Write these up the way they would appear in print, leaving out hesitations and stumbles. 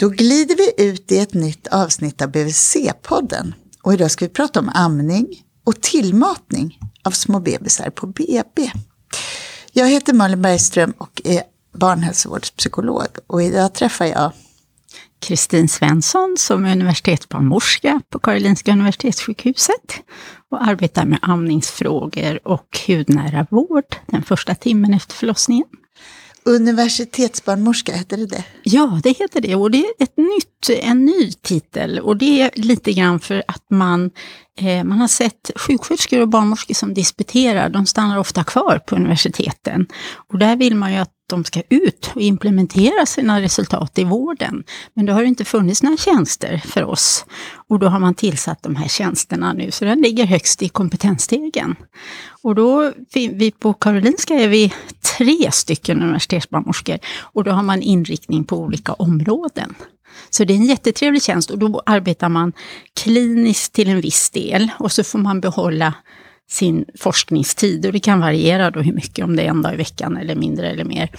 Då glider vi ut i ett nytt avsnitt av BVC-podden. Och idag ska vi prata om amning och tillmatning av små bebisar på BB. Jag heter Malin Bergström och är barnhälsovårdspsykolog. Och idag träffar jag Kristin Svensson som är universitetsbarnmorska på Karolinska universitetssjukhuset. Och arbetar med amningsfrågor och hudnära vård den första timmen efter förlossningen. Universitetsbarnmorska, heter det det? Ja, det heter det. Och det är en ny titel. Och det är lite grann för att man har sett sjuksköterskor och barnmorskor som disputerar. De stannar ofta kvar på universiteten. Och där vill man ju att de ska ut och implementera sina resultat i vården. Men då har det inte funnits några tjänster för oss. Och då har man tillsatt de här tjänsterna nu. Så den ligger högst i kompetensstegen. Och då, vi på Karolinska är vi 3 stycken universitetsbarnmorskor. Och då har man inriktning på olika områden. Så det är en jättetrevlig tjänst. Och då arbetar man kliniskt till en viss del. Och så får man behålla sin forskningstid, och det kan variera då hur mycket, om det är en dag i veckan eller mindre eller mer.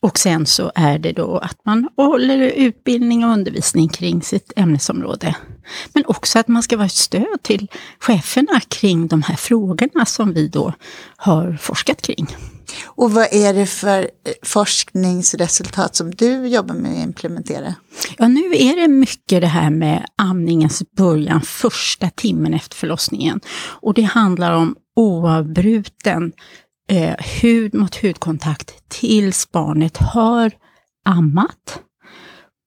Och sen så är det då att man håller utbildning och undervisning kring sitt ämnesområde. Men också att man ska vara ett stöd till cheferna kring de här frågorna som vi då har forskat kring. Och vad är det för forskningsresultat som du jobbar med att implementera? Ja, nu är det mycket det här med amningens början, första timmen efter förlossningen. Och det handlar om oavbruten hud mot hudkontakt tills barnet har ammat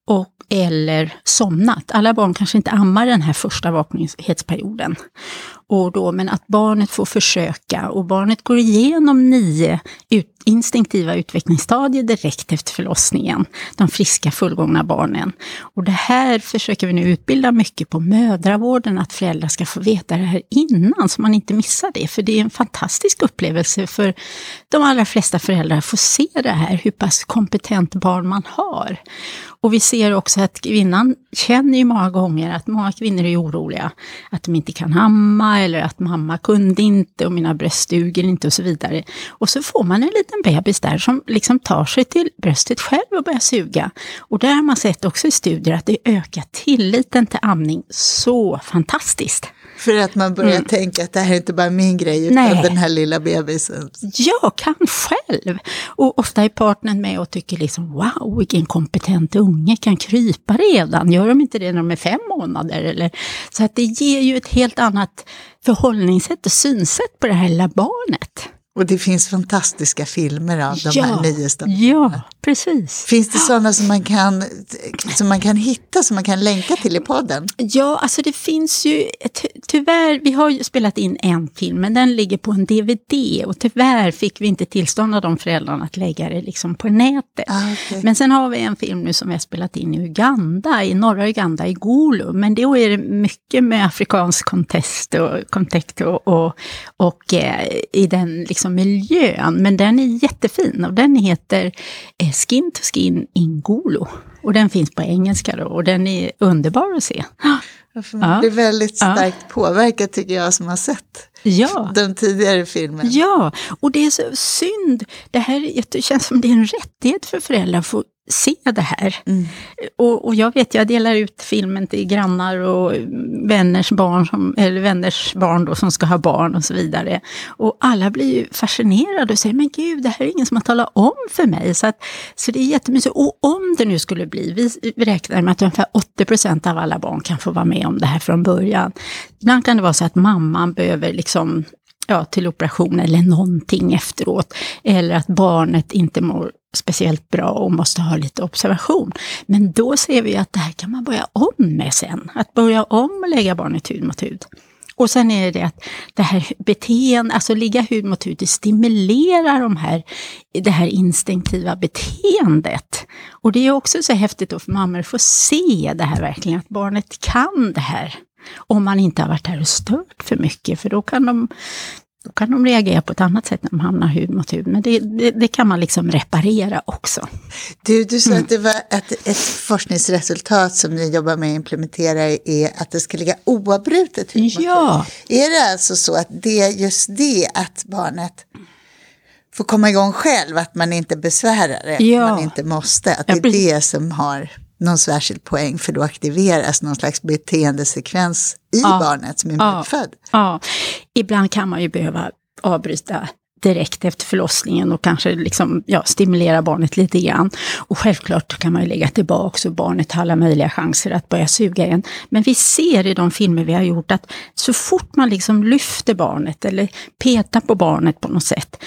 och eller somnat. Alla barn kanske inte ammar den här första vakningshetsperioden. Och då, men att barnet får försöka, och barnet går igenom 9 instinktiva utvecklingsstadier direkt efter förlossningen. De friska fullgångna barnen. Och det här försöker vi nu utbilda mycket på mödravården, att föräldrar ska få veta det här innan så man inte missar det. För det är en fantastisk upplevelse för de allra flesta föräldrar att få se det här, hur pass kompetent barn man har. Och vi ser också att kvinnan känner ju många gånger att många kvinnor är oroliga. Att de inte kan amma, eller att mamma kunde inte och mina bröst duger inte och så vidare. Och så får man en liten bebis där som liksom tar sig till bröstet själv och börjar suga. Och där har man sett också i studier att det ökar tilliten till amning så fantastiskt. För att man börjar tänka att det här är inte bara min grej utan den här lilla bebisen. Jag kan själv. Och ofta är partnern med och tycker liksom, wow, vilken kompetent unge, kan krypa redan. Gör de inte det när de är 5 månader? Eller? Så att det ger ju ett helt annat förhållningssätt och synsätt på det här lilla barnet. Och det finns fantastiska filmer av de här nyaste. Ja, precis. Finns det sådana som man kan hitta, som man kan länka till i podden? Ja, alltså det finns ju, tyvärr, vi har ju spelat in en film, men den ligger på en DVD. Och tyvärr fick vi inte tillstånd av de föräldrarna att lägga det liksom på nätet. Ah, okay. Men sen har vi en film nu som vi har spelat in i Uganda, i norra Uganda, i Golo. Men då är det mycket med afrikansk kontext och i den liksom miljön, men den är jättefin och den heter Skin to Skin Ingolo, och den finns på engelska då, och den är underbar att se. Det är väldigt starkt påverkat, tycker jag, som har sett den tidigare filmen. Ja, och det är så synd. Det här, det känns som det är en rättighet för föräldrar att få se det här. Mm. Och jag vet, jag delar ut filmen till grannar och vänners barn då, som ska ha barn och så vidare. Och alla blir ju fascinerade och säger, men gud, det här är ingen som har talat om för mig. Så det är jättemysigt. Och om det nu skulle bli, vi räknar med att ungefär 80% av alla barn kan få vara med om det här från början. Ibland kan det vara så att mamman behöver liksom, till operation eller någonting efteråt. Eller att barnet inte mår speciellt bra och måste ha lite observation. Men då ser vi att det här kan man börja om med sen. Att börja om och lägga barnet hud mot hud. Och sen är det att det här beteende, alltså ligga hud mot hud, det stimulerar det här instinktiva beteendet. Och det är också så häftigt då för mammor att få se det här verkligen, att barnet kan det här. Om man inte har varit där och stört för mycket, för då kan de reagera på ett annat sätt när de hamnar hud mot hud. Men det kan man liksom reparera också. Du sa att det var ett forskningsresultat som ni jobbar med att implementera är att det ska ligga oavbrutet hud mot hud. Ja. Är det alltså så att det är just det att barnet får komma igång själv, att man inte besvärar det, att man inte måste, att det är det som har... någon särskild poäng, för då aktiveras någon slags beteendesekvens i barnet som är medfödd. Ja, ibland kan man ju behöva avbryta direkt efter förlossningen och kanske liksom, stimulera barnet lite grann. Och självklart kan man ju lägga tillbaka och barnet har alla möjliga chanser att börja suga igen. Men vi ser i de filmer vi har gjort att så fort man liksom lyfter barnet eller petar på barnet på något sätt,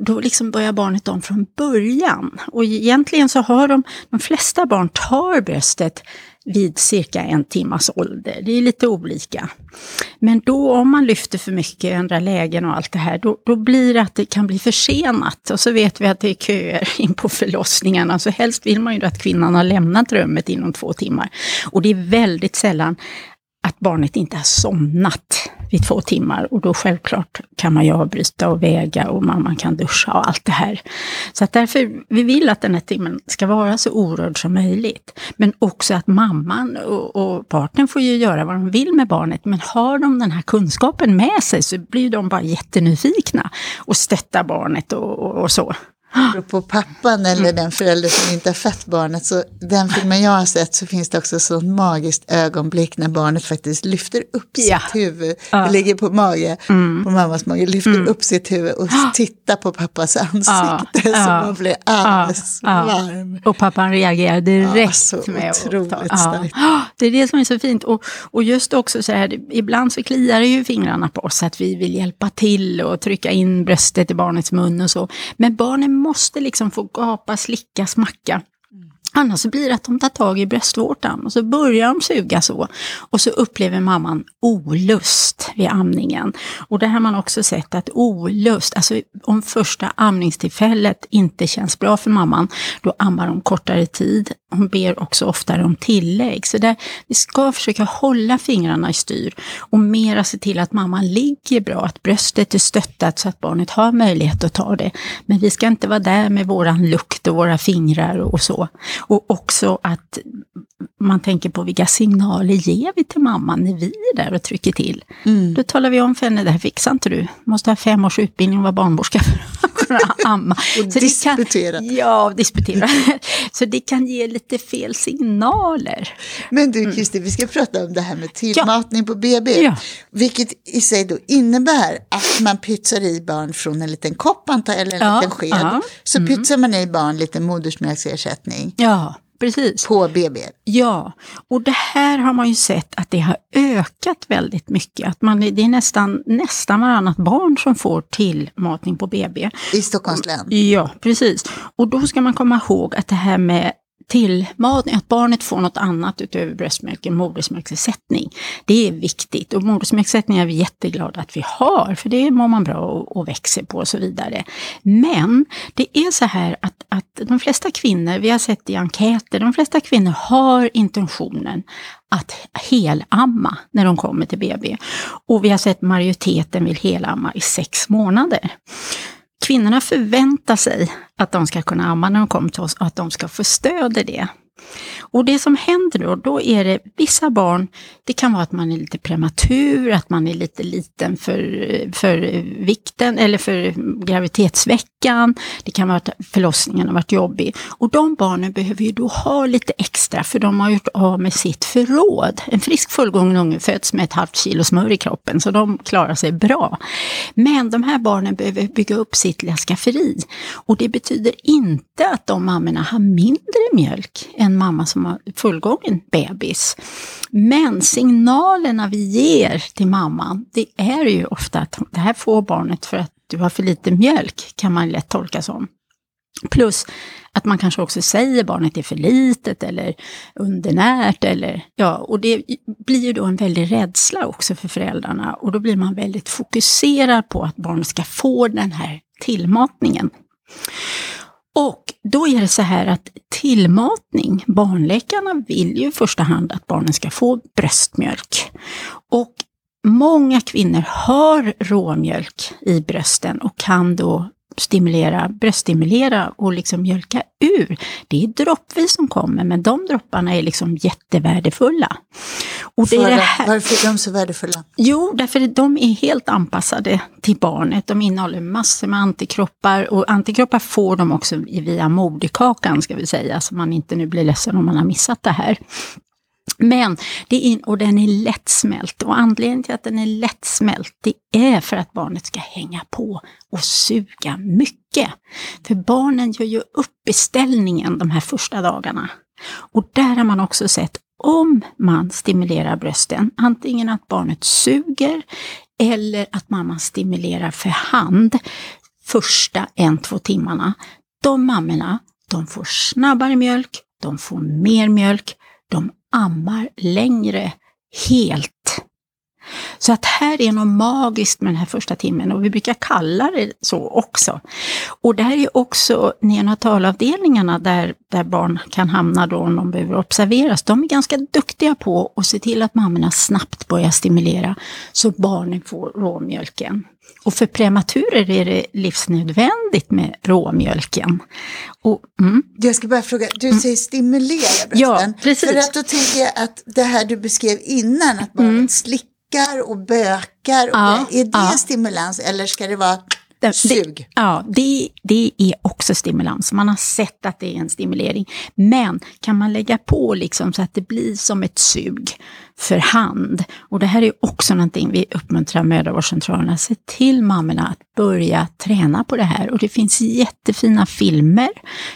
då liksom börjar barnet om från början. Och egentligen så har de flesta barn tar bröstet vid cirka 1 timmas ålder. Det är lite olika. Men då om man lyfter för mycket, ändrar lägen och allt det här, då blir det att det kan bli försenat. Och så vet vi att det är köer in på förlossningarna. Så helst vill man ju att kvinnan har lämnat rummet inom 2 timmar. Och det är väldigt sällan att barnet inte har somnat vid 2 timmar. Och då självklart kan man ju avbryta och väga och mamman kan duscha och allt det här. Så att därför vi vill att den här timmen ska vara så orörd som möjligt. Men också att mamman och partnern får ju göra vad de vill med barnet. Men har de den här kunskapen med sig så blir de bara jättenyfikna och stöttar barnet och så. Apropå pappan eller den förälder som inte har fött barnet, så den filmen jag har sett så finns det också så magiskt ögonblick när barnet faktiskt lyfter upp sitt huvud, det ligger på mage, på mammas mage, lyfter upp sitt huvud och tittar på pappas ansikte så man blir alldeles varm. Och pappan reagerar direkt med otroligt starkt. Det är det som är så fint och just också så här, ibland så kliar ju fingrarna på oss att vi vill hjälpa till och trycka in bröstet i barnets mun och så, men barnen måste liksom få gapa, slicka, smacka. Annars blir det att de tar tag i bröstvårtan och så börjar de suga så. Och så upplever mamman olust vid amningen. Och det har man också sett att olust, alltså om första amningstillfället inte känns bra för mamman, då ammar hon kortare tid. Hon ber också oftare om tillägg. Så där, vi ska försöka hålla fingrarna i styr och mera se till att mamman ligger bra, att bröstet är stöttat så att barnet har möjlighet att ta det. Men vi ska inte vara där med våran lukt och våra fingrar och så. Och också att man tänker på vilka signaler ger vi till mamman när vi är där och trycker till. Mm. Då talar vi om för henne, det här fixar inte du. Måste ha 5 års utbildning och vara barnmorska för att kunna amma. Och så disputera. Disputera. Så det kan ge lite fel signaler. Men du Kristin, vi ska prata om det här med tillmatning på BB. Ja. Vilket i sig då innebär att man pytsar i barn från en liten kopp eller en liten sked. Uh-huh. Så pytsar man i barn lite modersmjölksersättning. Ja, precis. På BB. Ja, och det här har man ju sett att det har ökat väldigt mycket. Att det är nästan varannat barn som får tillmatning på BB. I Stockholms län. Ja, precis. Och då ska man komma ihåg att det här med tillmatning, att barnet får något annat utöver bröstmjölk än modersmjölksersättning. Det är viktigt och modersmjölksersättning är vi jätteglada att vi har, för det mår man bra och växer på och så vidare. Men det är så här att de flesta kvinnor, vi har sett i enkäter, de flesta kvinnor har intentionen att helamma när de kommer till BB. Och vi har sett majoriteten vill helamma i 6 månader. Kvinnorna förväntar sig att de ska kunna amma när de kommer till oss och att de ska få stöd i det. Och det som händer då är det vissa barn, det kan vara att man är lite prematur, att man är lite liten för vikten eller för graviditetsveckan. Det kan vara att förlossningen har varit jobbig. Och de barnen behöver ju då ha lite extra, för de har gjort av med sitt förråd. En frisk fullgången unge föds med 1,5 kilo smör i kroppen, så de klarar sig bra. Men de här barnen behöver bygga upp sitt lilla skafferi. Och det betyder inte att de mammorna har mindre mjölk än mamma som har fullgången bebis. Men signalerna vi ger till mamman, det är ju ofta att det här får barnet för att du har för lite mjölk, kan man lätt tolka som. Plus att man kanske också säger barnet är för litet eller undernärt eller och det blir ju då en väldig rädsla också för föräldrarna, och då blir man väldigt fokuserad på att barnet ska få den här tillmatningen. Och då är det så här att tillmatning, barnläkarna vill ju i första hand att barnen ska få bröstmjölk. Och många kvinnor har råmjölk i brösten och kan då bröststimulera och liksom mjölka ur. Det är droppvis som kommer, men de dropparna är liksom jättevärdefulla. Och det är det här. Varför är de så värdefulla? Jo, därför de är helt anpassade till barnet. De innehåller massor med antikroppar, och antikroppar får de också via moderkakan, ska vi säga, så man inte nu blir ledsen om man har missat det här. Men och den är lättsmält, och anledningen till att den är lättsmält, det är för att barnet ska hänga på och suga mycket. För barnen gör ju upp beställningen de här första dagarna. Och där har man också sett, om man stimulerar brösten, antingen att barnet suger eller att mamman stimulerar för hand första 1-2 timmarna. De mammorna, de får snabbare mjölk, de får mer mjölk, de ammar längre helt. Så att här är något magiskt med den här första timmen, och vi brukar kalla det så också. Och det här är också neonatalavdelningarna där barn kan hamna då om de behöver observeras. De är ganska duktiga på att se till att mammorna snabbt börjar stimulera så barnen får råmjölken. Och för prematurer är det livsnödvändigt med råmjölken. Och, Jag ska bara fråga, du säger stimulera brösten. Ja, precis. För att då tänker jag att det här du beskrev innan, att barnet slickar och bökar, och är det stimulans, eller ska det vara sug? Det är också stimulans. Man har sett att det är en stimulering. Men kan man lägga på liksom så att det blir som ett sug för hand? Och det här är också någonting vi uppmuntrar mödravårdscentralerna. Se till mammorna att börja träna på det här. Och det finns jättefina filmer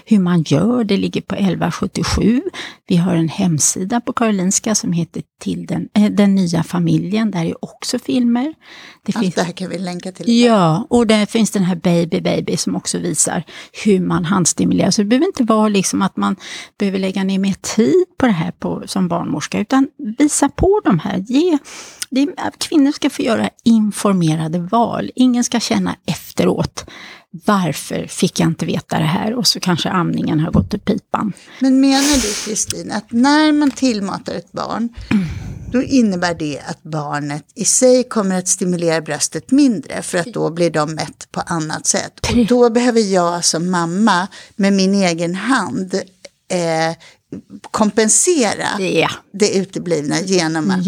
hur man gör. Det ligger på 1177. Vi har en hemsida på Karolinska som heter Till den nya familjen. Där är också filmer. Det här kan vi länka till. Ja, och där finns den här Baby Baby som också visar hur man handstimulerar. Så det behöver inte vara liksom att man behöver lägga ner mer tid på det här som barnmorska, utan visa på de här. Kvinnor ska få göra informerade val. Ingen ska känna efteråt, varför fick jag inte veta det här? Och så kanske amningen har gått ur pipan. Men menar du, Kristin, att när man tillmatar ett barn, då innebär det att barnet i sig kommer att stimulera bröstet mindre, för att då blir de mätt på annat sätt. Och då behöver jag som mamma med min egen hand kompensera det uteblivna genom att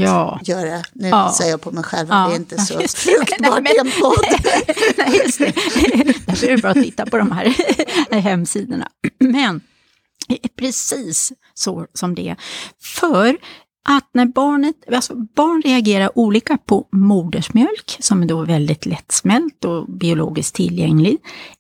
göra, nu säger jag på mig själv att det är inte så fruktbart en podd. Nej, just det. Därför är det bra att titta på de här hemsidorna. Men precis så som det är. För att när barn reagerar olika på modersmjölk, som är då väldigt lättsmält och biologiskt tillgänglig,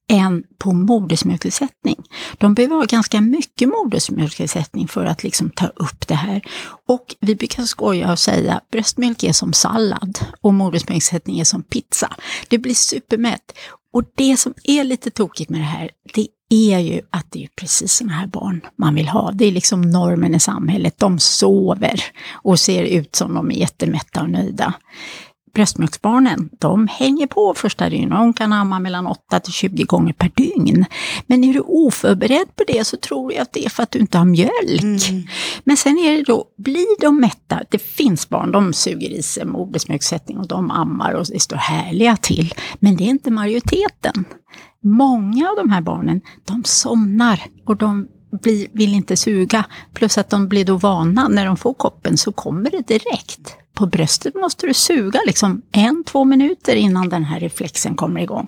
än på modersmjölksersättning. De behöver ha ganska mycket modersmjölksersättning för att liksom ta upp det här. Och vi brukar skoja och säga, bröstmjölk är som sallad och modersmjölksersättning är som pizza. Det blir supermätt. Och det som är lite tokigt med det här, det är ju att det är precis såna här barn man vill ha. Det är liksom normen i samhället. De sover och ser ut som de är jättemätta och nöjda. Bröstmjölksbarnen, de hänger på första dygn, och de kan amma mellan 8-20 gånger per dygn. Men är du oförberedd på det, så tror jag att det är för att du inte har mjölk. Mm. Men sen är det då, blir de mätta? Det finns barn, de suger i sig modersmjölksättning och de ammar och det står härliga till. Men det är inte majoriteten. Många av de här barnen, de somnar och de vill inte suga. Plus att de blir då vana, när de får koppen så kommer det direkt. På bröstet måste du suga liksom 1-2 minuter innan den här reflexen kommer igång.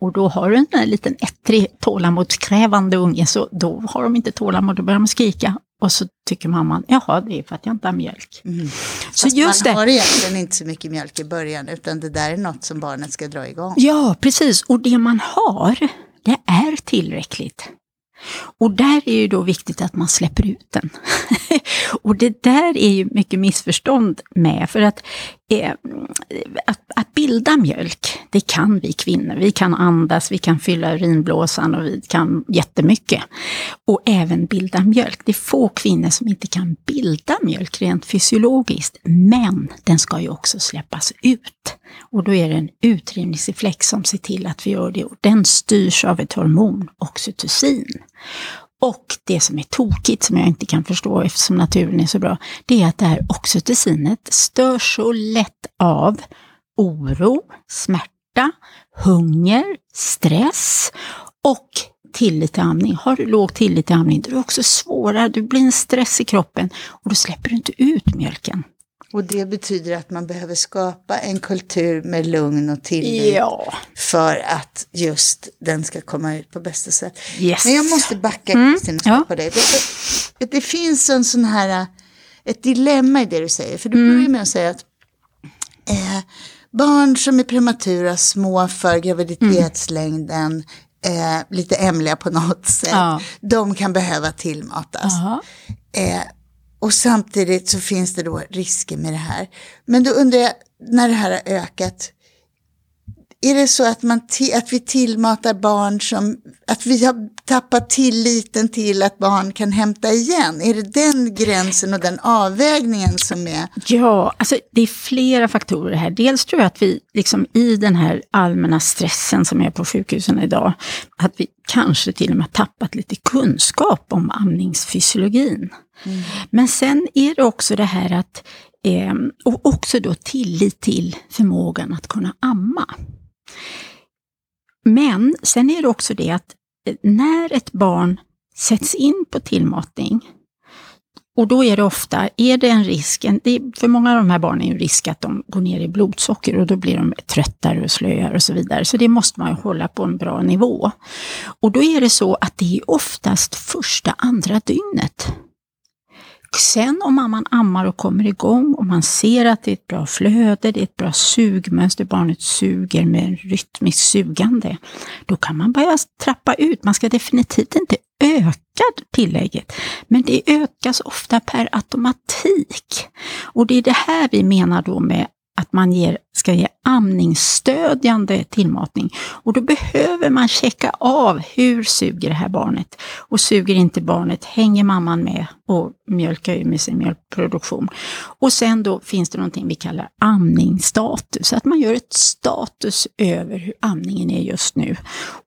Och då har du en liten ettrig tålamodskrävande unge, så då har de inte tålamod, då börjar de skrika. Och så tycker mamman, jaha, det är för att jag inte har mjölk. Mm. Så just man har egentligen inte så mycket mjölk i början, utan det där är något som barnet ska dra igång. Ja, precis. Och det man har, det är tillräckligt. Och där är ju då viktigt att man släpper ut den. Och det där är ju mycket missförstånd med, för att bilda mjölk, det kan vi kvinnor. Vi kan andas, vi kan fylla urinblåsan och vi kan jättemycket. Och även bilda mjölk. Det är få kvinnor som inte kan bilda mjölk rent fysiologiskt, men den ska ju också släppas ut. Och då är det en utrivningsreflex som ser till att vi gör det, och den styrs av ett hormon, oxytocin. Och det som är tokigt, som jag inte kan förstå eftersom naturen är så bra, det är att det här oxytocinet störs så lätt av oro, smärta, smärta, hunger, stress och tillit till amning. Har du låg tillit till amning, då är det också svårare. Du blir en stress i kroppen och då släpper du inte ut mjölken. Och det betyder att man behöver skapa en kultur med lugn och tillit för att just den ska komma ut på bästa sätt. Yes. Men jag måste backa Kristin och stoppa dig. Det finns en sån här, ett dilemma i det du säger. För du börjar med att säga att barn som är prematura, små för graviditetslängden, lite ämliga på något sätt, de kan behöva tillmatas. Och samtidigt så finns det då risker med det här. Men då undrar jag, när det här har ökat, är det så att, att vi tillmatar barn som, att vi har tappat tilliten till att barn kan hämta igen? Är det den gränsen och den avvägningen som är? Ja, alltså det är flera faktorer här. Dels tror jag att vi liksom i den här allmänna stressen som är på sjukhusen idag, att vi kanske till och med tappat lite kunskap om amningsfysiologin. Mm. Men sen är det också det här att, och också då tillit till förmågan att kunna amma. Men sen är det också det att när ett barn sätts in på tillmatning, och då är det ofta, är det en risk, för många av de här barnen är en risk att de går ner i blodsocker och då blir de tröttare och slöar och så vidare. Så det måste man ju hålla på en bra nivå. Och då är det så att det är oftast första, andra dygnet. Sen om mamman ammar och kommer igång och man ser att det är ett bra flöde, det är ett bra sugmönster, barnet suger med en rytmisk sugande, då kan man börja trappa ut. Man ska definitivt inte öka tillägget, men det ökas ofta per automatik. Och det är det här vi menar då med att man ska ge amningsstödjande tillmatning. Och då behöver man checka av hur suger det här barnet. Och suger inte barnet, hänger mamman med och mjölkar ju med sin mjölkproduktion. Och sen då finns det någonting vi kallar amningsstatus. Att man gör ett status över hur amningen är just nu.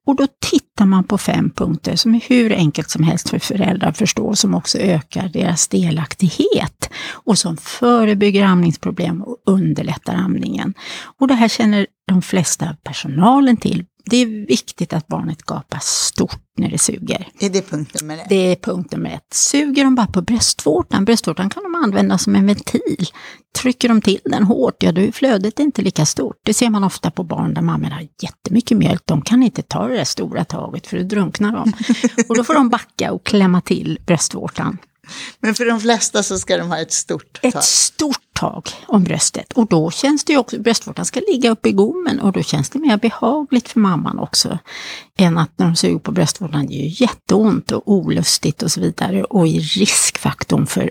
Och då tittar man på 5 punkter som är hur enkelt som helst för föräldrar att förstå. Som också ökar deras delaktighet. Och som förebygger amningsproblem och underlättar amningen. Och det här känner de flesta personalen till. Det är viktigt att barnet gapar stort när det suger. Är det punkt nummer 1? Det är punkt nummer 1. Suger de bara på bröstvårtan? Bröstvårtan kan de använda som en ventil. Trycker de till den hårt, då är flödet inte lika stort. Det ser man ofta på barn där mamman har jättemycket mjölk. De kan inte ta det där stora taget för att drunkna dem. Och då får de backa och klämma till bröstvårtan. Men för de flesta så ska de ha ett stort tag. Ett stort tag om bröstet. Och då känns det ju också, bröstvårtan ska ligga uppe i gommen. Och då känns det mer behagligt för mamman också. Än att när de suger på bröstvårtan, det är ju jätteont och olustigt och så vidare. Och i riskfaktorn för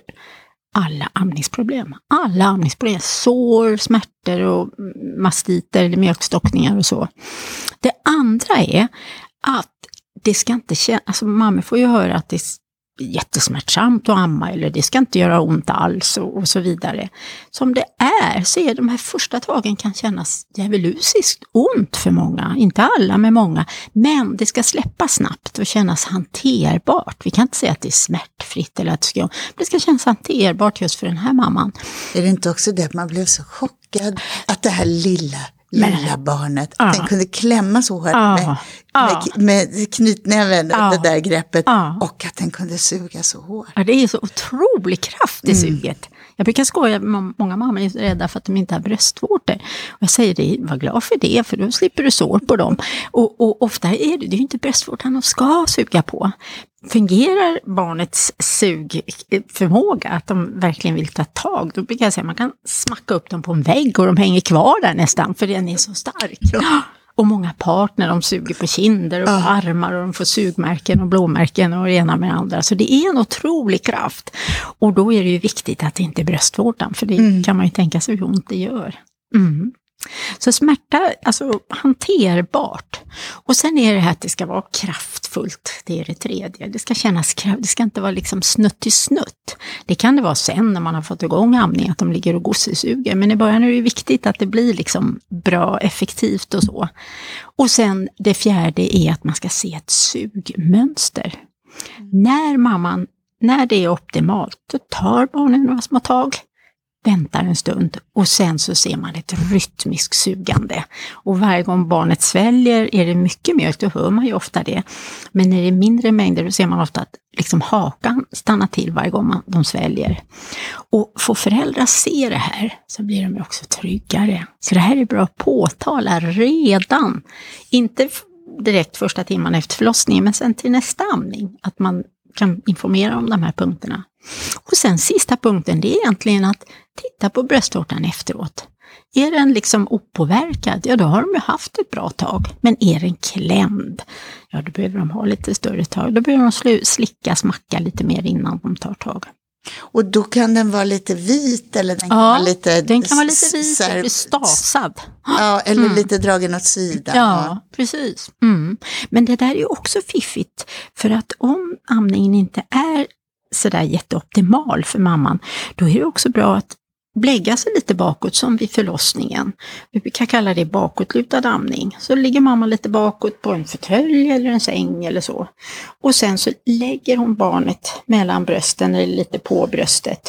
alla amningsproblem. Alla amningsproblem. Sår, smärtor och mastiter eller mjölkstockningar och så. Det andra är att det ska inte kännas, alltså mamma får ju höra att det jättesmärtsamt att amma, eller det ska inte göra ont alls och så vidare. Som det är så är de här första tagen kan kännas djävulusiskt ont för många, inte alla men många, men det ska släppa snabbt och kännas hanterbart. Vi kan inte säga att det är smärtfritt eller att det ska kännas hanterbart just för den här mamman. Är det inte också det att man blev så chockad att det här lilla barnet, den kunde klämma så hårt med knytnäven, det där greppet, och att den kunde suga så hårt. Ja, det är så otrolig kraft i suget. Jag brukar skoja, många mammor är rädda för att de inte har bröstvårtor. Och jag säger det, var glad för det, för då slipper du sår på dem. Och ofta är det ju inte bröstvårtan de ska suga på. Fungerar barnets sugförmåga, att de verkligen vill ta tag, då brukar jag säga att man kan smacka upp dem på en vägg och de hänger kvar där nästan, för den är så stark. Ja. Och många partner, de suger på kinder och på armar och de får sugmärken och blåmärken och det ena med det andra. Så det är en otrolig kraft. Och då är det ju viktigt att det inte är bröstvårtan, för det kan man ju tänka sig hur ont det gör. Mm. Så smärta, alltså hanterbart. Och sen är det här att det ska vara kraftfullt, det är det tredje. Det ska kännas kraft, det ska inte vara liksom snutt till snutt. Det kan det vara sen när man har fått igång amning att de ligger och gosesuger. Men i början är det viktigt att det blir liksom bra, effektivt och så. Och sen det fjärde är att man ska se ett sugmönster. När det är optimalt, då tar barnen några små tag. väntar en stund och sen så ser man ett rytmiskt sugande. Och varje gång barnet sväljer är det mycket mjölk, då hör man ju ofta det. Men när det är mindre mängder då ser man ofta att liksom hakan stannar till varje gång de sväljer. Och får föräldrar se det här så blir de också tryggare. Så det här är bra att påtala redan. Inte direkt första timman efter förlossningen men sen till nästa amning. Att man kan informera om de här punkterna. Och sen sista punkten, det är egentligen att titta på bröstvårtan efteråt. Är den liksom opåverkad, ja då har de ju haft ett bra tag. Men är den klämd, ja då behöver de ha lite större tag. Då behöver de slicka, smacka lite mer innan de tar tag. Och då kan den vara lite vit eller den kan vara lite... den kan vara lite vit eller stasad. Ja, eller lite dragen åt sidan. Ja, precis. Mm. Men det där är också fiffigt. För att om amningen inte är sådär jätteoptimal för mamman, då är det också bra att blägga sig lite bakåt som vid förlossningen. Vi kan kalla det bakåtlutad amning. Så ligger mamma lite bakåt på en fåtölj eller en säng eller så. Och sen så lägger hon barnet mellan brösten eller lite på bröstet.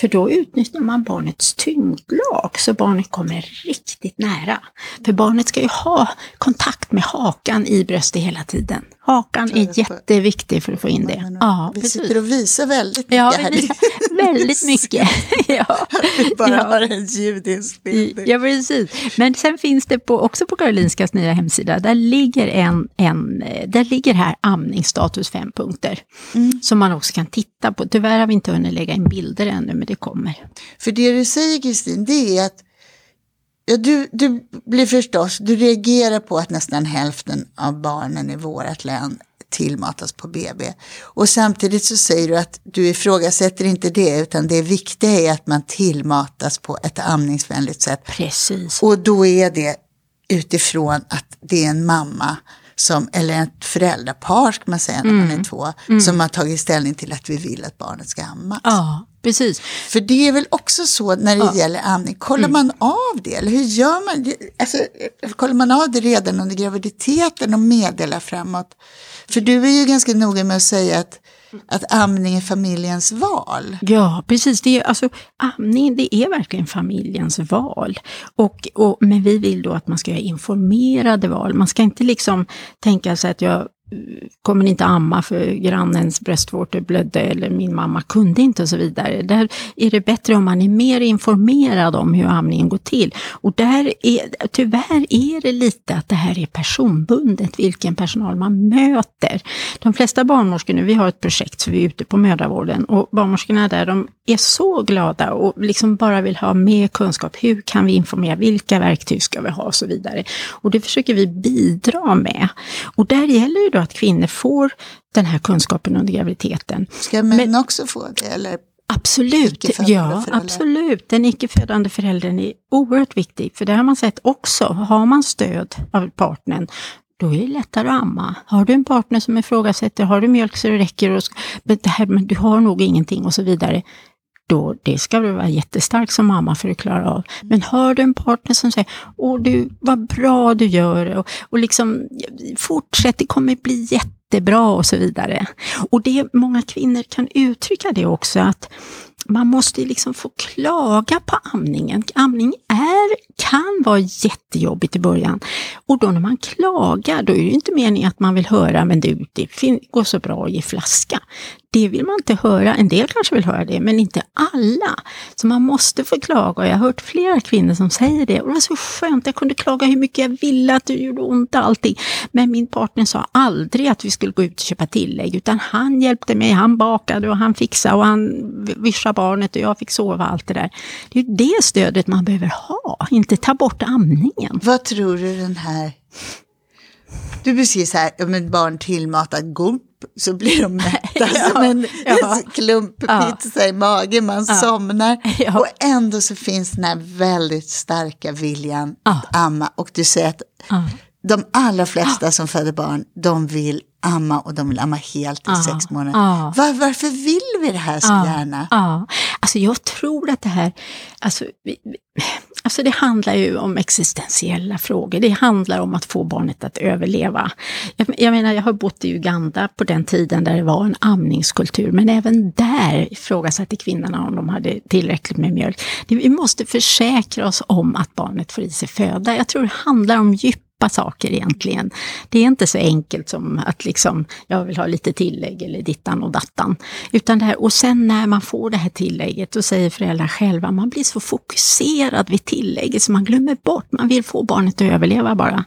För då utnyttjar man barnets tyngdlag så barnet kommer riktigt nära. För barnet ska ju ha kontakt med hakan i bröstet hela tiden. Hakan är jätteviktig för att få in det. Ja, vi sitter och visar väldigt mycket här. Väldigt mycket. Ja. Bara har en ljudinspelning. Ja, precis. Men sen finns det också på Karolinskas nya hemsida. Där ligger här amningsstatus 5 punkter. Mm. Som man också kan titta på. Tyvärr har vi inte hunnit lägga in bilder ännu, men det kommer. För det du säger, Kristin, det är att du blir förstås, du reagerar på att nästan hälften av barnen i vårt län tillmatas på BB. Och samtidigt så säger du att du ifrågasätter inte det, utan det viktiga är att man tillmatas på ett amningsvänligt sätt. Precis. Och då är det utifrån att det är en mamma som, eller ett föräldrapar ska man säga när man är 2, som har tagit ställning till att vi vill att barnet ska ammas. Ja, precis. För det är väl också så när det gäller amning. Kollar man av det? Eller hur gör man det? Alltså, kollar man av det redan under graviditeten och meddelar framåt? För du är ju ganska noga med att säga att amning är familjens val. Ja, precis. Det är, alltså, amning, det är verkligen familjens val. Men vi vill då att man ska göra informerade val. Man ska inte liksom tänka sig att jag kommer inte amma för grannens bröstvårtor blödde eller min mamma kunde inte och så vidare. Där är det bättre om man är mer informerad om hur amningen går till. Och där är, tyvärr är det lite att det här är personbundet, vilken personal man möter. De flesta barnmorskor nu, vi har ett projekt så vi är ute på mödravården och barnmorskorna där, de är så glada och liksom bara vill ha mer kunskap. Hur kan vi informera? Vilka verktyg ska vi ha? Och så vidare. Och det försöker vi bidra med. Och där gäller ju då att kvinnor får den här kunskapen under graviditeten. Ska män också få det? Eller? Absolut, absolut. Den icke-födande föräldern är oerhört viktig. För det har man sett också. Har man stöd av partnern, då är det lättare att amma. Har du en partner som ifrågasätter, har du mjölk så det räcker, men du har nog ingenting och så vidare. Då det ska du vara jättestark som mamma för att klara av. Men hör du en partner som säger, vad bra du gör och liksom fortsätt, det kommer bli jättebra och så vidare. Och det många kvinnor kan uttrycka det också, att man måste liksom få klaga på amningen. Amning kan vara jättejobbigt i början. Och då när man klagar, då är det ju inte meningen att man vill höra, men det går så bra att ge flaska. Det vill man inte höra. En del kanske vill höra det, men inte alla. Så man måste få klaga. Och jag har hört flera kvinnor som säger det. Och det var så skönt, jag kunde klaga hur mycket jag ville, att det gjorde ont och allting. Men min partner sa aldrig att vi skulle gå ut och köpa tillägg. Utan han hjälpte mig, han bakade och han fixade och han vischade barnet och jag fick sova, allt det där. Det är ju det stödet man behöver ha. Inte ta bort amningen. Vad tror du den här... Du beskriver så här, om ett barn tillmatar gump så blir de mätta som en klumppizza i magen, man somnar. Ja. Och ändå så finns den här väldigt starka viljan att amma. Och du säger att de allra flesta som föder barn, de vill amma och de vill amma helt i 6 månader. Varför vill vi det här så gärna? Alltså jag tror att det här, alltså det handlar ju om existentiella frågor. Det handlar om att få barnet att överleva. Jag menar, jag har bott i Uganda på den tiden där det var en amningskultur. Men även där ifrågasatte kvinnorna om de hade tillräckligt med mjölk. Vi måste försäkra oss om att barnet får i sig föda. Jag tror det handlar om djupa saker egentligen. Det är inte så enkelt som att liksom, jag vill ha lite tillägg eller dittan och dattan. Utan det här, och sen när man får det här tillägget och säger föräldrar själva, man blir så fokuserad vid tillägget så man glömmer bort. Man vill få barnet att överleva bara.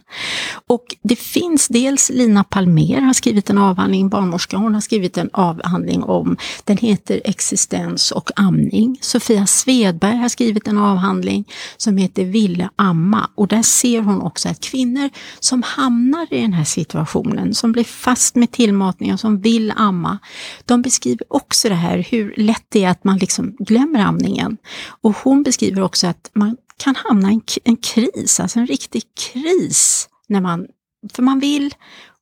Och det finns dels, Lina Palmer har skrivit en avhandling, barnmorska, hon har skrivit en avhandling om, den heter Existens och amning. Sofia Svedberg har skrivit en avhandling som heter Villa Amma, och där ser hon också att kvinnor som hamnar i den här situationen, som blir fast med tillmatning och som vill amma, de beskriver också det här, hur lätt det är att man liksom glömmer amningen. Och hon beskriver också att man kan hamna i en kris, alltså en riktig kris, när man, för man vill,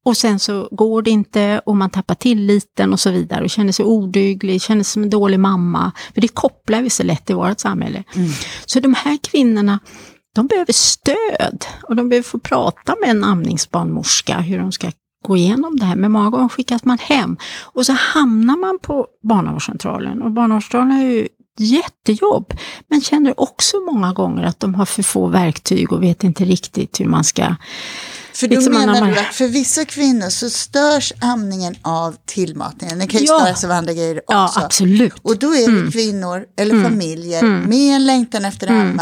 och sen så går det inte och man tappar tilliten och så vidare och känner sig oduglig, känner sig som en dålig mamma, för det kopplar vi så lätt i vårt samhälle. Så de här kvinnorna, de behöver stöd och de behöver få prata med en amningsbarnmorska hur de ska gå igenom det här. Men många gånger skickas man hem och så hamnar man på barnavårdscentralen. Och barnavårdscentralen är ju jättejobb, men känner också många gånger att de har för få verktyg och vet inte riktigt hur man ska... För liksom du menar att för vissa kvinnor så störs amningen av tillmatningen. Den kan ju störas av andra grejer också. Ja, absolut. Och då är det kvinnor eller familjer med en längtan efter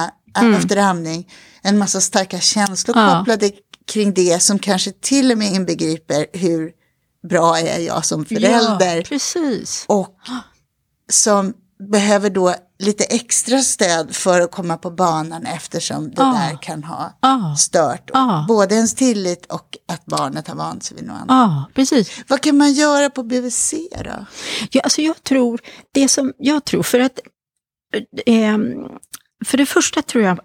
efter amning, en massa starka känslor kopplade kring det, som kanske till och med inbegriper hur bra är jag som förälder. Ja, precis. Och som behöver då lite extra stöd för att komma på banan, eftersom det där kan ha stört både ens tillit och att barnet har vant sig vid något annat. Ja, precis. Vad kan man göra på BVC då? Ja, alltså jag tror för att för det första tror jag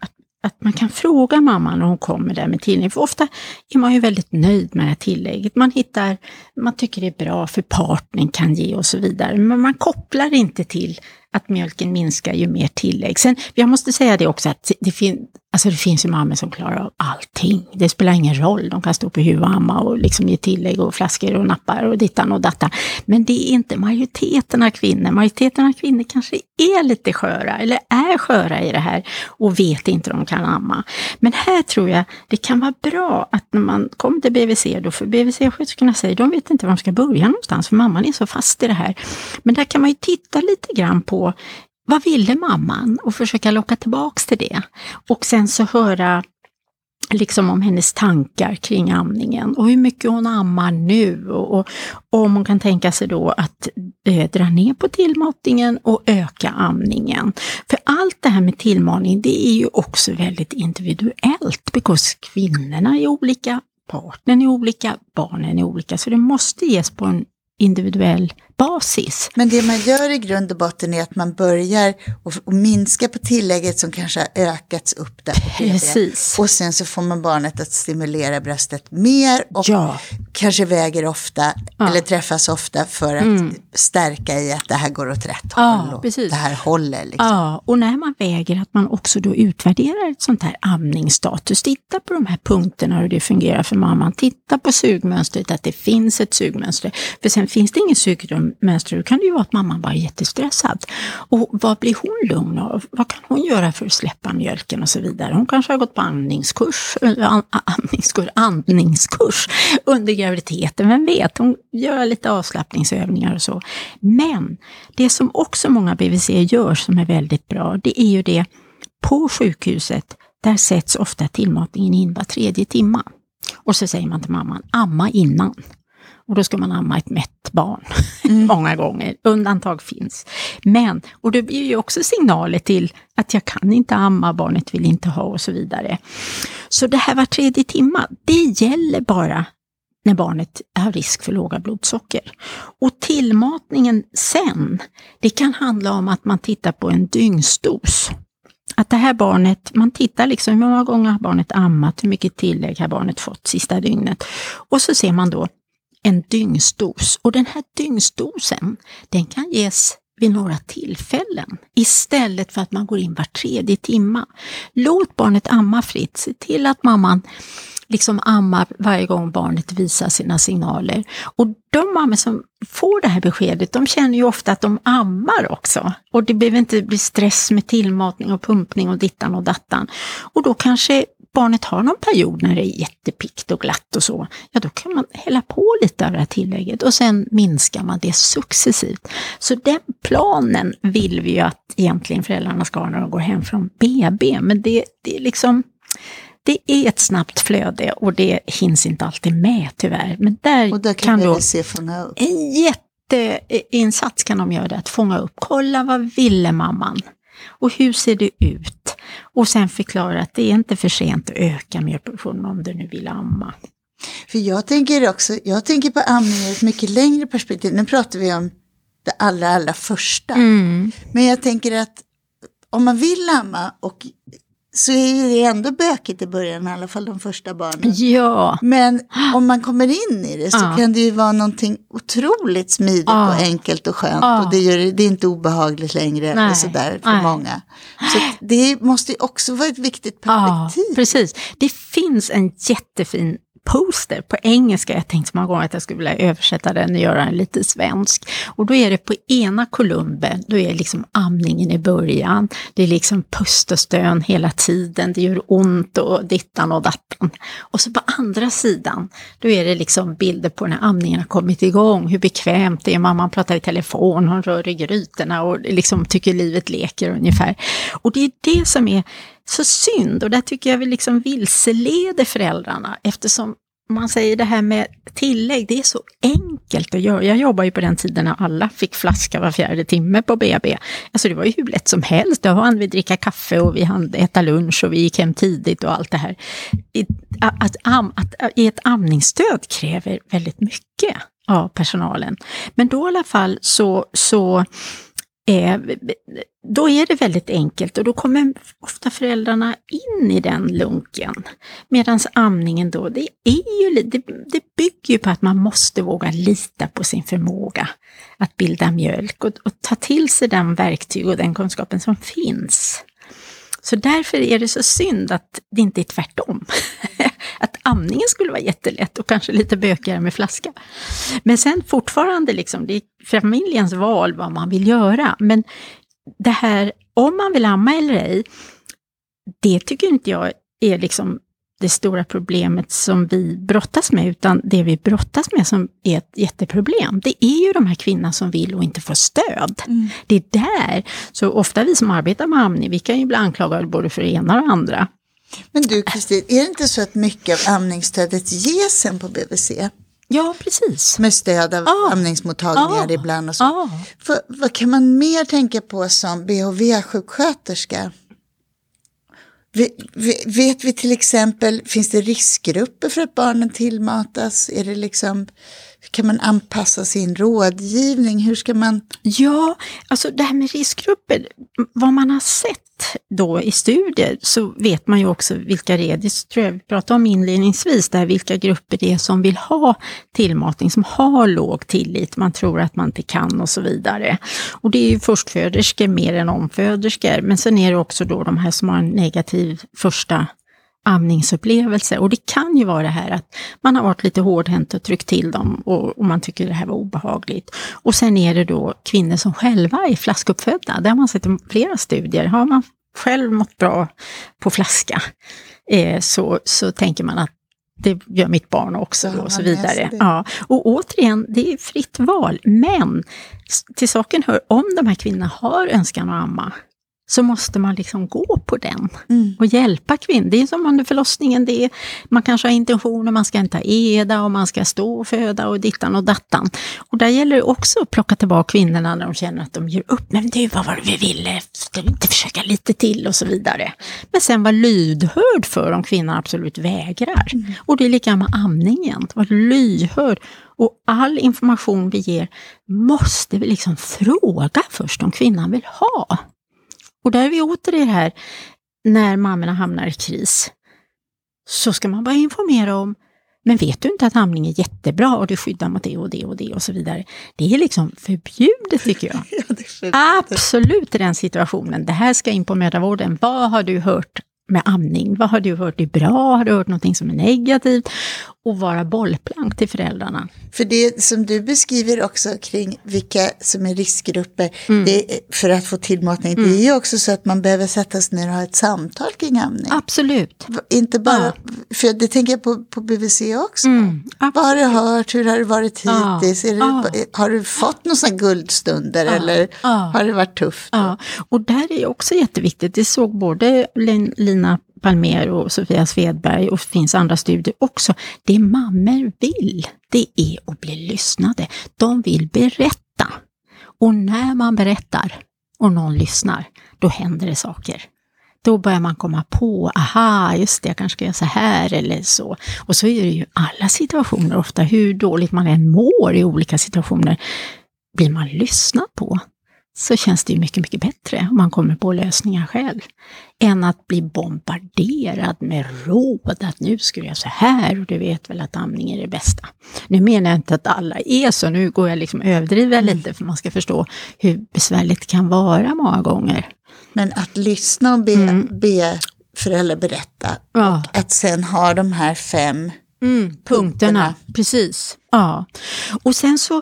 att man kan fråga mamman när hon kommer där med tillägg. För ofta är man ju väldigt nöjd med det här tillägget. Man tycker det är bra för partnern kan ge och så vidare. Men man kopplar inte till att mjölken minskar ju mer tillägg. Sen, jag måste säga det också, att det finns ju mammor som klarar av allting. Det spelar ingen roll. De kan stå på huvud och amma och liksom ge tillägg och flaskor och nappar och dittan och datta. Men det är inte majoriteten av kvinnor. Majoriteten av kvinnor kanske är lite sköra eller är sköra i det här och vet inte om de kan amma. Men här tror jag det kan vara bra att när man kommer till BVC då, för BVC-sköterskorna säger, de vet inte var de ska börja någonstans för mamman är så fast i det här. Men där kan man ju titta lite grann på vad ville mamman och försöka locka tillbaks till det. Och sen så höra liksom om hennes tankar kring amningen och hur mycket hon ammar nu, och om hon kan tänka sig då att dra ner på tillmatningen och öka amningen. För allt det här med tillmatning, det är ju också väldigt individuellt, because kvinnorna är olika, partnern är olika, barnen är olika, så det måste ges på en individuell basis. Men det man gör i grund och botten är att man börjar och minska på tillägget som kanske har ökats upp där. Precis. Och sen så får man barnet att stimulera bröstet mer och kanske väger ofta eller träffas ofta för att stärka i att det här går åt rätt håll och det här håller. Liksom. Ja, och när man väger att man också då utvärderar ett sånt här amningsstatus. Titta på de här punkterna hur det fungerar för mamman. Titta på sugmönstret, att det finns ett sugmönster. För sen finns det ingen sugmönster, då kan det ju vara att mamman var jättestressad. Och vad blir hon lugn av? Vad kan hon göra för att släppa mjölken och så vidare? Hon kanske har gått på andningskurs under graviditeten, vem vet? Hon gör lite avslappningsövningar och så. Men det som också många BVC gör som är väldigt bra, det är ju det på sjukhuset, där sätts ofta tillmatningen in var 3:e timma. Och så säger man till mamman, amma innan. Och då ska man amma ett mätt barn. Många gånger. Undantag finns. Men, och det blir ju också signaler till att jag kan inte amma, barnet vill inte ha och så vidare. Så det här var 3:e timma. Det gäller bara när barnet har risk för låga blodsocker. Och tillmatningen sen, det kan handla om att man tittar på en dygnsdos. Att det här barnet, man tittar liksom hur många gånger har barnet ammat, hur mycket tillägg har barnet fått sista dygnet. Och så ser man då, en dygnsdos. Och den här dygnsdosen, den kan ges vid några tillfällen istället för att man går in var tredje timma. Låt barnet amma fritt. Se till att mamman liksom ammar varje gång barnet visar sina signaler. Och de mammor som får det här beskedet, de känner ju ofta att de ammar också. Och det behöver inte bli stress med tillmatning och pumpning och dittan och dattan. Och då kanske barnet har någon period när det är jättepikt och glatt och så. Ja, då kan man hälla på lite av det här tillägget och sen minskar man det successivt. Så den planen vill vi ju att egentligen föräldrarna ska ha när de går hem från BB. Men det är liksom... Det är ett snabbt flöde och det hinns inte alltid med tyvärr. Men där kan du se fånga upp. En jätteinsats kan de göra, att fånga upp. Kolla, vad ville mamman? Och hur ser det ut? Och sen förklara att det är inte för sent att öka mjölkproduktionen om du nu vill amma. För jag tänker på amning i ett mycket längre perspektiv. Nu pratar vi om det allra första. Mm. Men jag tänker att om man vill amma och... Så är det ändå bökigt i början, i alla fall de första barnen. Ja. Men om man kommer in i det så kan det ju vara någonting otroligt smidigt och enkelt och skönt. Och det är inte obehagligt längre. Nej. Och sådär för många. Så det måste ju också vara ett viktigt perspektiv. Ja, precis. Det finns en jättefin poster på engelska. Jag tänkte många gånger att jag skulle vilja översätta den och göra den lite svensk. Och då är det på ena kolumnen, då är liksom amningen i början. Det är liksom pust och stön hela tiden. Det gör ont och dittan och dattan. Och så på andra sidan, då är det liksom bilder på när amningen har kommit igång. Hur bekvämt det är. Mamman pratar i telefon, hon rör i grytorna och liksom tycker livet leker ungefär. Och det är det som är så synd, och där tycker jag vi liksom vilseleder föräldrarna, eftersom man säger det här med tillägg, det är så enkelt att göra. Jag jobbar ju på den tiden när alla fick flaska var fjärde timme på BB. Alltså det var ju hur lätt som helst. Då hann vi dricka kaffe och vi hann äta lunch och vi gick hem tidigt och allt det här. Att i ett amningsstöd kräver väldigt mycket av personalen. Men då i alla fall då är det väldigt enkelt och då kommer ofta föräldrarna in i den lunken. Medan amningen då, det bygger ju på att man måste våga lita på sin förmåga att bilda mjölk och ta till sig den verktyg och den kunskapen som finns. Så därför är det så synd att det inte är tvärtom. Att amningen skulle vara jättelätt och kanske lite bökigare med flaska. Men sen fortfarande liksom, det är familjens val vad man vill göra. Men det här, om man vill amma eller ej, det tycker inte jag är liksom det stora problemet som vi brottas med. Utan det vi brottas med som är ett jätteproblem, det är ju de här kvinnorna som vill och inte får stöd. Mm. Det är där, så ofta vi som arbetar med amning, vi kan ju bli anklagade både för ena och andra. Men du Kristin, är det inte så att mycket av amningsstödet ges sen på BBC? Ja, precis. Med stöd av amningsmottagningar ibland och så. Vad kan man mer tänka på som BHV-sjuksköterska? Vet vi till exempel, finns det riskgrupper för att barnen tillmatas? Är det liksom, kan man anpassa sin rådgivning? Hur ska man... Ja, alltså det här med riskgrupper, vad man har sett då i studier, så vet man ju också vilka redis, tror jag vi pratade om inledningsvis, där vilka grupper det är som vill ha tillmatning, som har låg tillit, man tror att man inte kan och så vidare. Och det är ju förstföderskor mer än omföderskor, men sen är det också då de här som har en negativ första amningsupplevelse, och det kan ju vara det här att man har varit lite hårdhänt och tryckt till dem och man tycker det här var obehagligt. Och sen är det då kvinnor som själva är flaskuppfödda, där har man sett flera studier, har man själv mått bra på flaska så tänker man att det gör mitt barn också och så vidare. Ja. Och återigen, det är fritt val, men till saken hör, om de här kvinnorna har önskan att amma, så måste man liksom gå på den och hjälpa kvinnor. Det är som under förlossningen, det är, man kanske har intentioner, man ska inte äda och man ska stå och föda och dittan och dattan. Och där gäller det också att plocka tillbaka kvinnorna när de känner att de ger upp. Men du, vad var det vi ville? Ska vi inte försöka lite till och så vidare? Men sen var lydhörd för om kvinnan absolut vägrar. Mm. Och det är lika med amningen, var lyhörd. Och all information vi ger måste vi liksom fråga först om kvinnan vill ha. Och där är vi åter det här, när mammorna hamnar i kris, så ska man bara informera om Men vet du inte att amning är jättebra och du skyddar mot det och det och det och så vidare. Det är liksom förbjudet tycker jag. Ja, det absolut i den situationen. Det här ska in på mödravården. Vad har du hört med amning? Vad har du hört är bra? Har du hört någonting som är negativt? Och vara bollplank till föräldrarna. För det som du beskriver också kring vilka som är riskgrupper det är för att få tillmatning, det är ju också så att man behöver sätta sig ner och ha ett samtal kring amning. Absolut. Inte bara, för det tänker jag på BVC också. Mm, vad har du hört? Hur har det varit hittills? Har du fått några sådana guldstunder eller har det varit tufft? Och det här är också jätteviktigt. Det såg både Lina Palmer och Sofia Svedberg och finns andra studier också. Det mammor vill, det är att bli lyssnade. De vill berätta. Och när man berättar och någon lyssnar, då händer det saker. Då börjar man komma på, aha, just det, jag kanske ska göra så här eller så. Och så är det ju alla situationer ofta, hur dåligt man än mår i olika situationer. Blir man lyssnad på, så känns det ju mycket, mycket bättre om man kommer på lösningar själv. Än att bli bombarderad med råd att nu ska du göra så här och du vet väl att amning är det bästa. Nu menar jag inte att alla är så, nu går jag liksom överdriva lite för man ska förstå hur besvärligt det kan vara många gånger. Men att lyssna och be föräldrar berätta och att sen ha de här 5 punkterna. Precis, ja. Och sen så,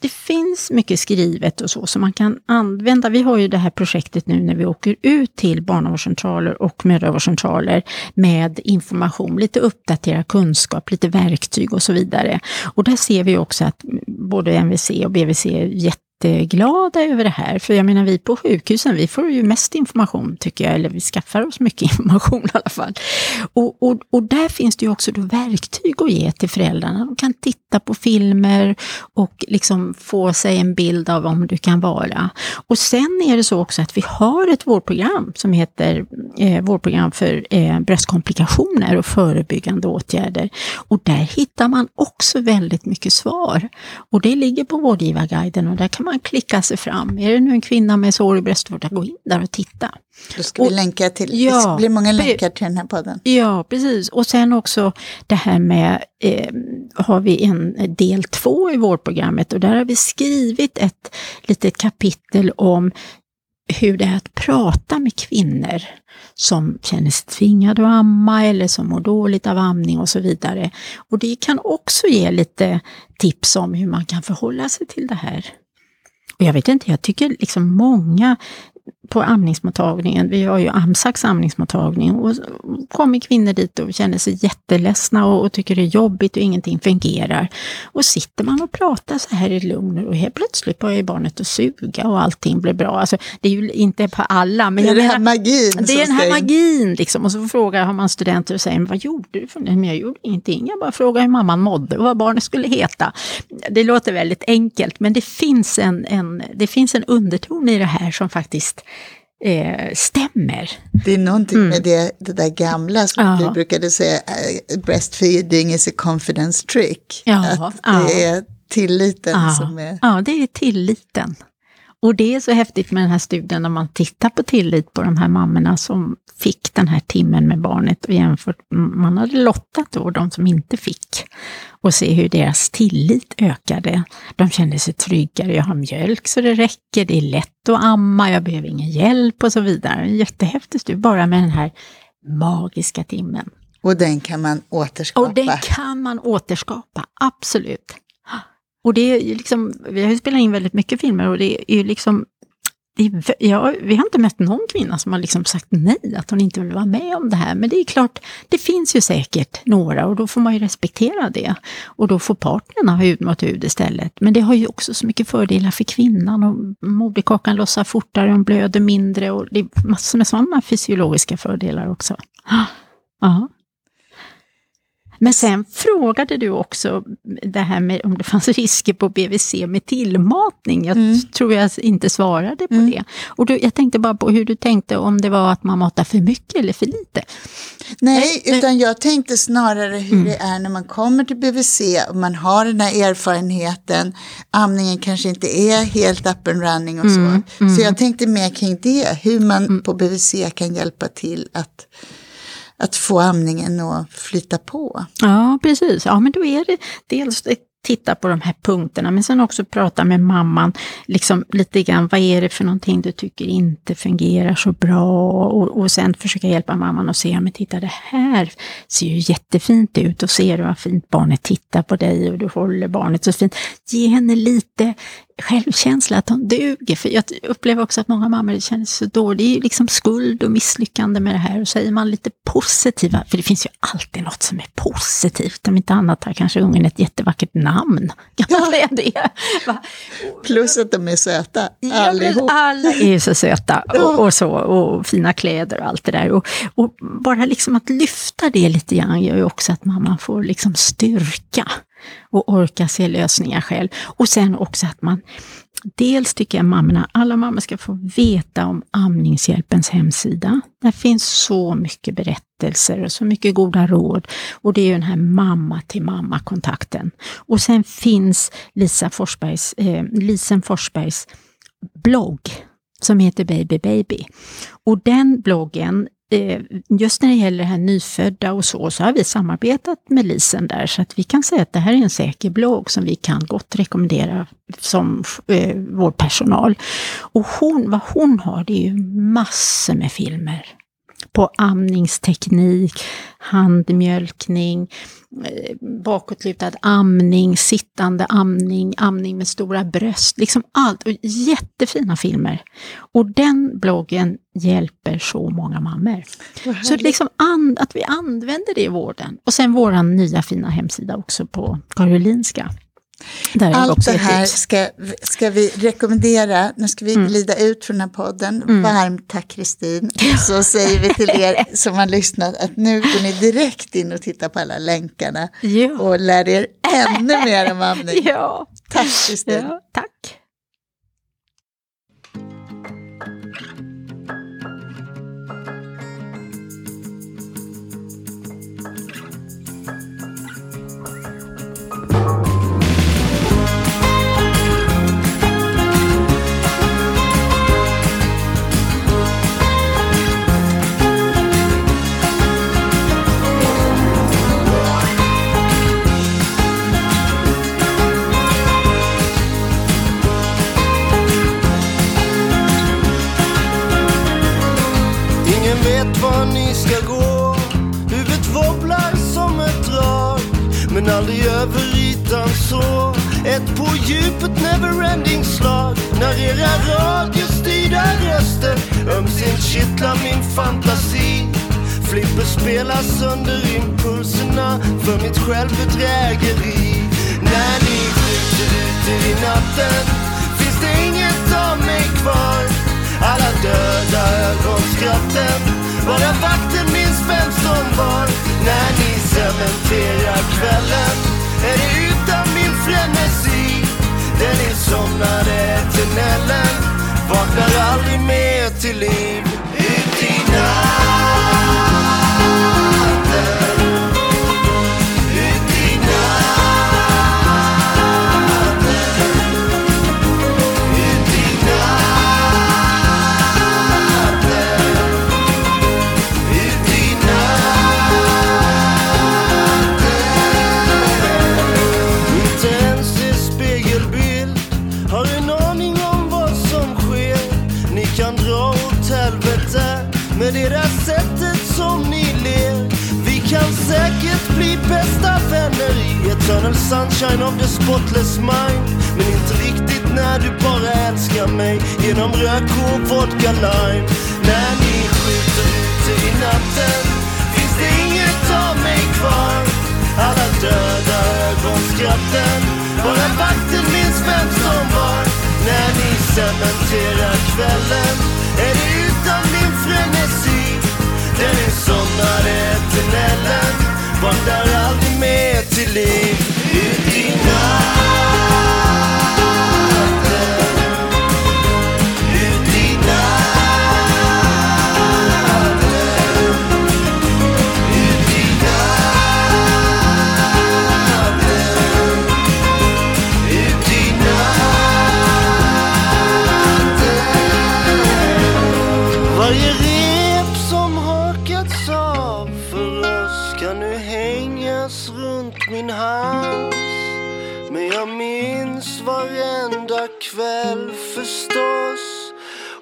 det finns mycket skrivet och så som man kan använda. Vi har ju det här projektet nu när vi åker ut till barnavårdscentraler och mödravårdscentraler med information, lite uppdatera kunskap, lite verktyg och så vidare. Och där ser vi också att både MVC och BVC är jätteglada över det här. För jag menar, vi på sjukhusen, vi får ju mest information tycker jag, eller vi skaffar oss mycket information i alla fall. Och där finns det ju också då verktyg att ge till föräldrarna. De kan titta på filmer och liksom få sig en bild av om du kan vara. Och sen är det så också att vi har ett vårdprogram som heter vårdprogram för bröstkomplikationer och förebyggande åtgärder. Och där hittar man också väldigt mycket svar. Och det ligger på Vårdgivarguiden och där kan man klicka sig fram. Är det nu en kvinna med sår i bröstvården, gå in där och titta. Då ska vi länka till, det blir många länkar till den här podden. Ja, precis. Och sen också det här med, har vi en del 2 i vårdprogrammet och där har vi skrivit ett litet kapitel om hur det är att prata med kvinnor som känner sig tvingade att amma eller som mår dåligt av amning och så vidare. Och det kan också ge lite tips om hur man kan förhålla sig till det här. Och jag vet inte, jag tycker liksom många på amningsmottagningen, vi har ju AMSACs amningsmottagning och kommer kvinnor dit och känner sig jätteledsna och tycker det är jobbigt och ingenting fungerar. Och sitter man och pratar så här i lugn och helt plötsligt börjar barnet att suga och allting blir bra. Alltså, det är ju inte på alla, men det är den här magin liksom. Och så frågar, har man studenter och säger, men vad gjorde du? Men jag gjorde ingenting, jag bara frågade hur mamman mådde och vad barnet skulle heta. Det låter väldigt enkelt, men det finns en underton i det här som faktiskt stämmer. Det är någonting med det där gamla som vi brukade säga, breastfeeding is a confidence trick. Det är tilliten som är... Ja, det är tilliten. Och det är så häftigt med den här studien när man tittar på tillit på de här mammorna som fick den här timmen med barnet och jämfört, man hade lottat då de som inte fick och se hur deras tillit ökade. De kände sig tryggare, jag har mjölk så det räcker, det är lätt att amma, jag behöver ingen hjälp och så vidare. Jättehäftigt du bara med den här magiska timmen. Och den kan man återskapa. Absolut. Och det är ju liksom, vi har ju spelat in väldigt mycket filmer och det är ju liksom, vi har inte mött någon kvinna som har liksom sagt nej, att hon inte vill vara med om det här. Men det är klart, det finns ju säkert några och då får man ju respektera det. Och då får partnerna hud mot hud istället. Men det har ju också så mycket fördelar för kvinnan och moderkakan lossar fortare och blöder mindre. Och det är massor med sådana fysiologiska fördelar också. Ja. Men sen frågade du också det här med om det fanns risker på BVC med tillmatning. Jag tror jag inte svarade på det. Och jag tänkte bara på hur du tänkte om det var att man matar för mycket eller för lite. Nej, utan jag tänkte snarare hur det är när man kommer till BVC och man har den här erfarenheten. Amningen kanske inte är helt up and running och så. Så jag tänkte mer kring det. Hur man på BVC kan hjälpa till att... att få amningen att flyta på. Ja, precis. Ja, men då är det dels titta på de här punkterna, men sen också prata med mamman liksom lite grann, vad är det för någonting du tycker inte fungerar så bra, och sen försöka hjälpa mamman och se, men titta, det här ser ju jättefint ut och ser du vad fint barnet tittar på dig och du håller barnet så fint. Ge henne lite självkänsla att hon duger, för jag upplever också att många mammor känner sig så dåligt. Det är ju liksom skuld och misslyckande med det här, och säger man lite positiva, för det finns ju alltid något som är positivt, om inte annat har kanske ungen ett jättevackert namn, kan man säga det? Va? Plus att de är söta allihop. Alla är så söta och så, och fina kläder och allt det där, och bara liksom att lyfta det lite grann gör ju också att mamman får liksom styrka och orka se lösningar själv. Och sen också att man, dels tycker jag mammorna, alla mammor ska få veta om Amningshjälpens hemsida. Där finns så mycket berättelser och så mycket goda råd. Och det är ju den här mamma-till-mamma-kontakten. Och sen finns Lisen Forsbergs blogg som heter Baby Baby. Och den bloggen, just när det gäller det här nyfödda och så har vi samarbetat med Lisen där, så att vi kan säga att det här är en säker blogg som vi kan gott rekommendera som vår personal. Och vad hon har, det är ju massor med filmer på amningsteknik, handmjölkning, bakåtlutad amning, sittande amning, amning med stora bröst, liksom allt, och jättefina filmer. Och den bloggen hjälper så många mammor. Så liksom att vi använder det i vården. Och sen våran nya fina hemsida också på Karolinska. Allt det här ska vi rekommendera. Nu ska vi glida ut från den här podden. Varmt tack, Kristin. Så säger vi till er som har lyssnat att nu går ni direkt in och tittar på alla länkarna och lär er ännu mer om amning. Tack, Kristin. Ja, tack. Var ni ska gå, huvudet wobblar som ett drag, men aldrig över ytan så, ett på djupet neverending slag. När era radiostyrda röster ömsint kittlar min fantasi, flipper spelas under impulserna för mitt självbedrägeri. När ni skjuter ut er i natten finns det inget av mig kvar, alla döda ögonskratten, bara vakten minns vem som var. När ni cementerar kvällen är det utan min frenesi, den insomnade tunnelen vaknar aldrig mer till liv. Ut i natten, ut i natten, ut i natten, med deras sättet som ni ler. Vi kan säkert bli bästa vänner i eternal sunshine of the spotless mind, men inte riktigt när du bara älskar mig genom rök och vodka lime. När ni skjuter ute i natten finns det inget av mig kvar, alla döda ögonskratten, bara vakten minns vem som var. När ni cementerar kvällen är det utan min frenesi, den insomnade tunnelen vandrar aldrig mer till liv. Ut i natten, ut i natten, ut i natten, ut i natten. Varje rep som hakats av min hals. Men jag minns varenda kväll förstås,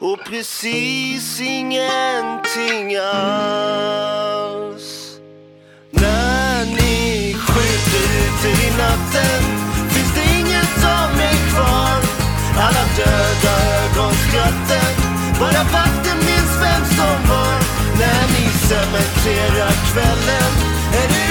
och precis ingenting alls. När ni skjuter ut i natten finns det inget av mig kvar. Alla döda ögonskratten, bara vakten minns vem som var. När ni cementerar kvällen är det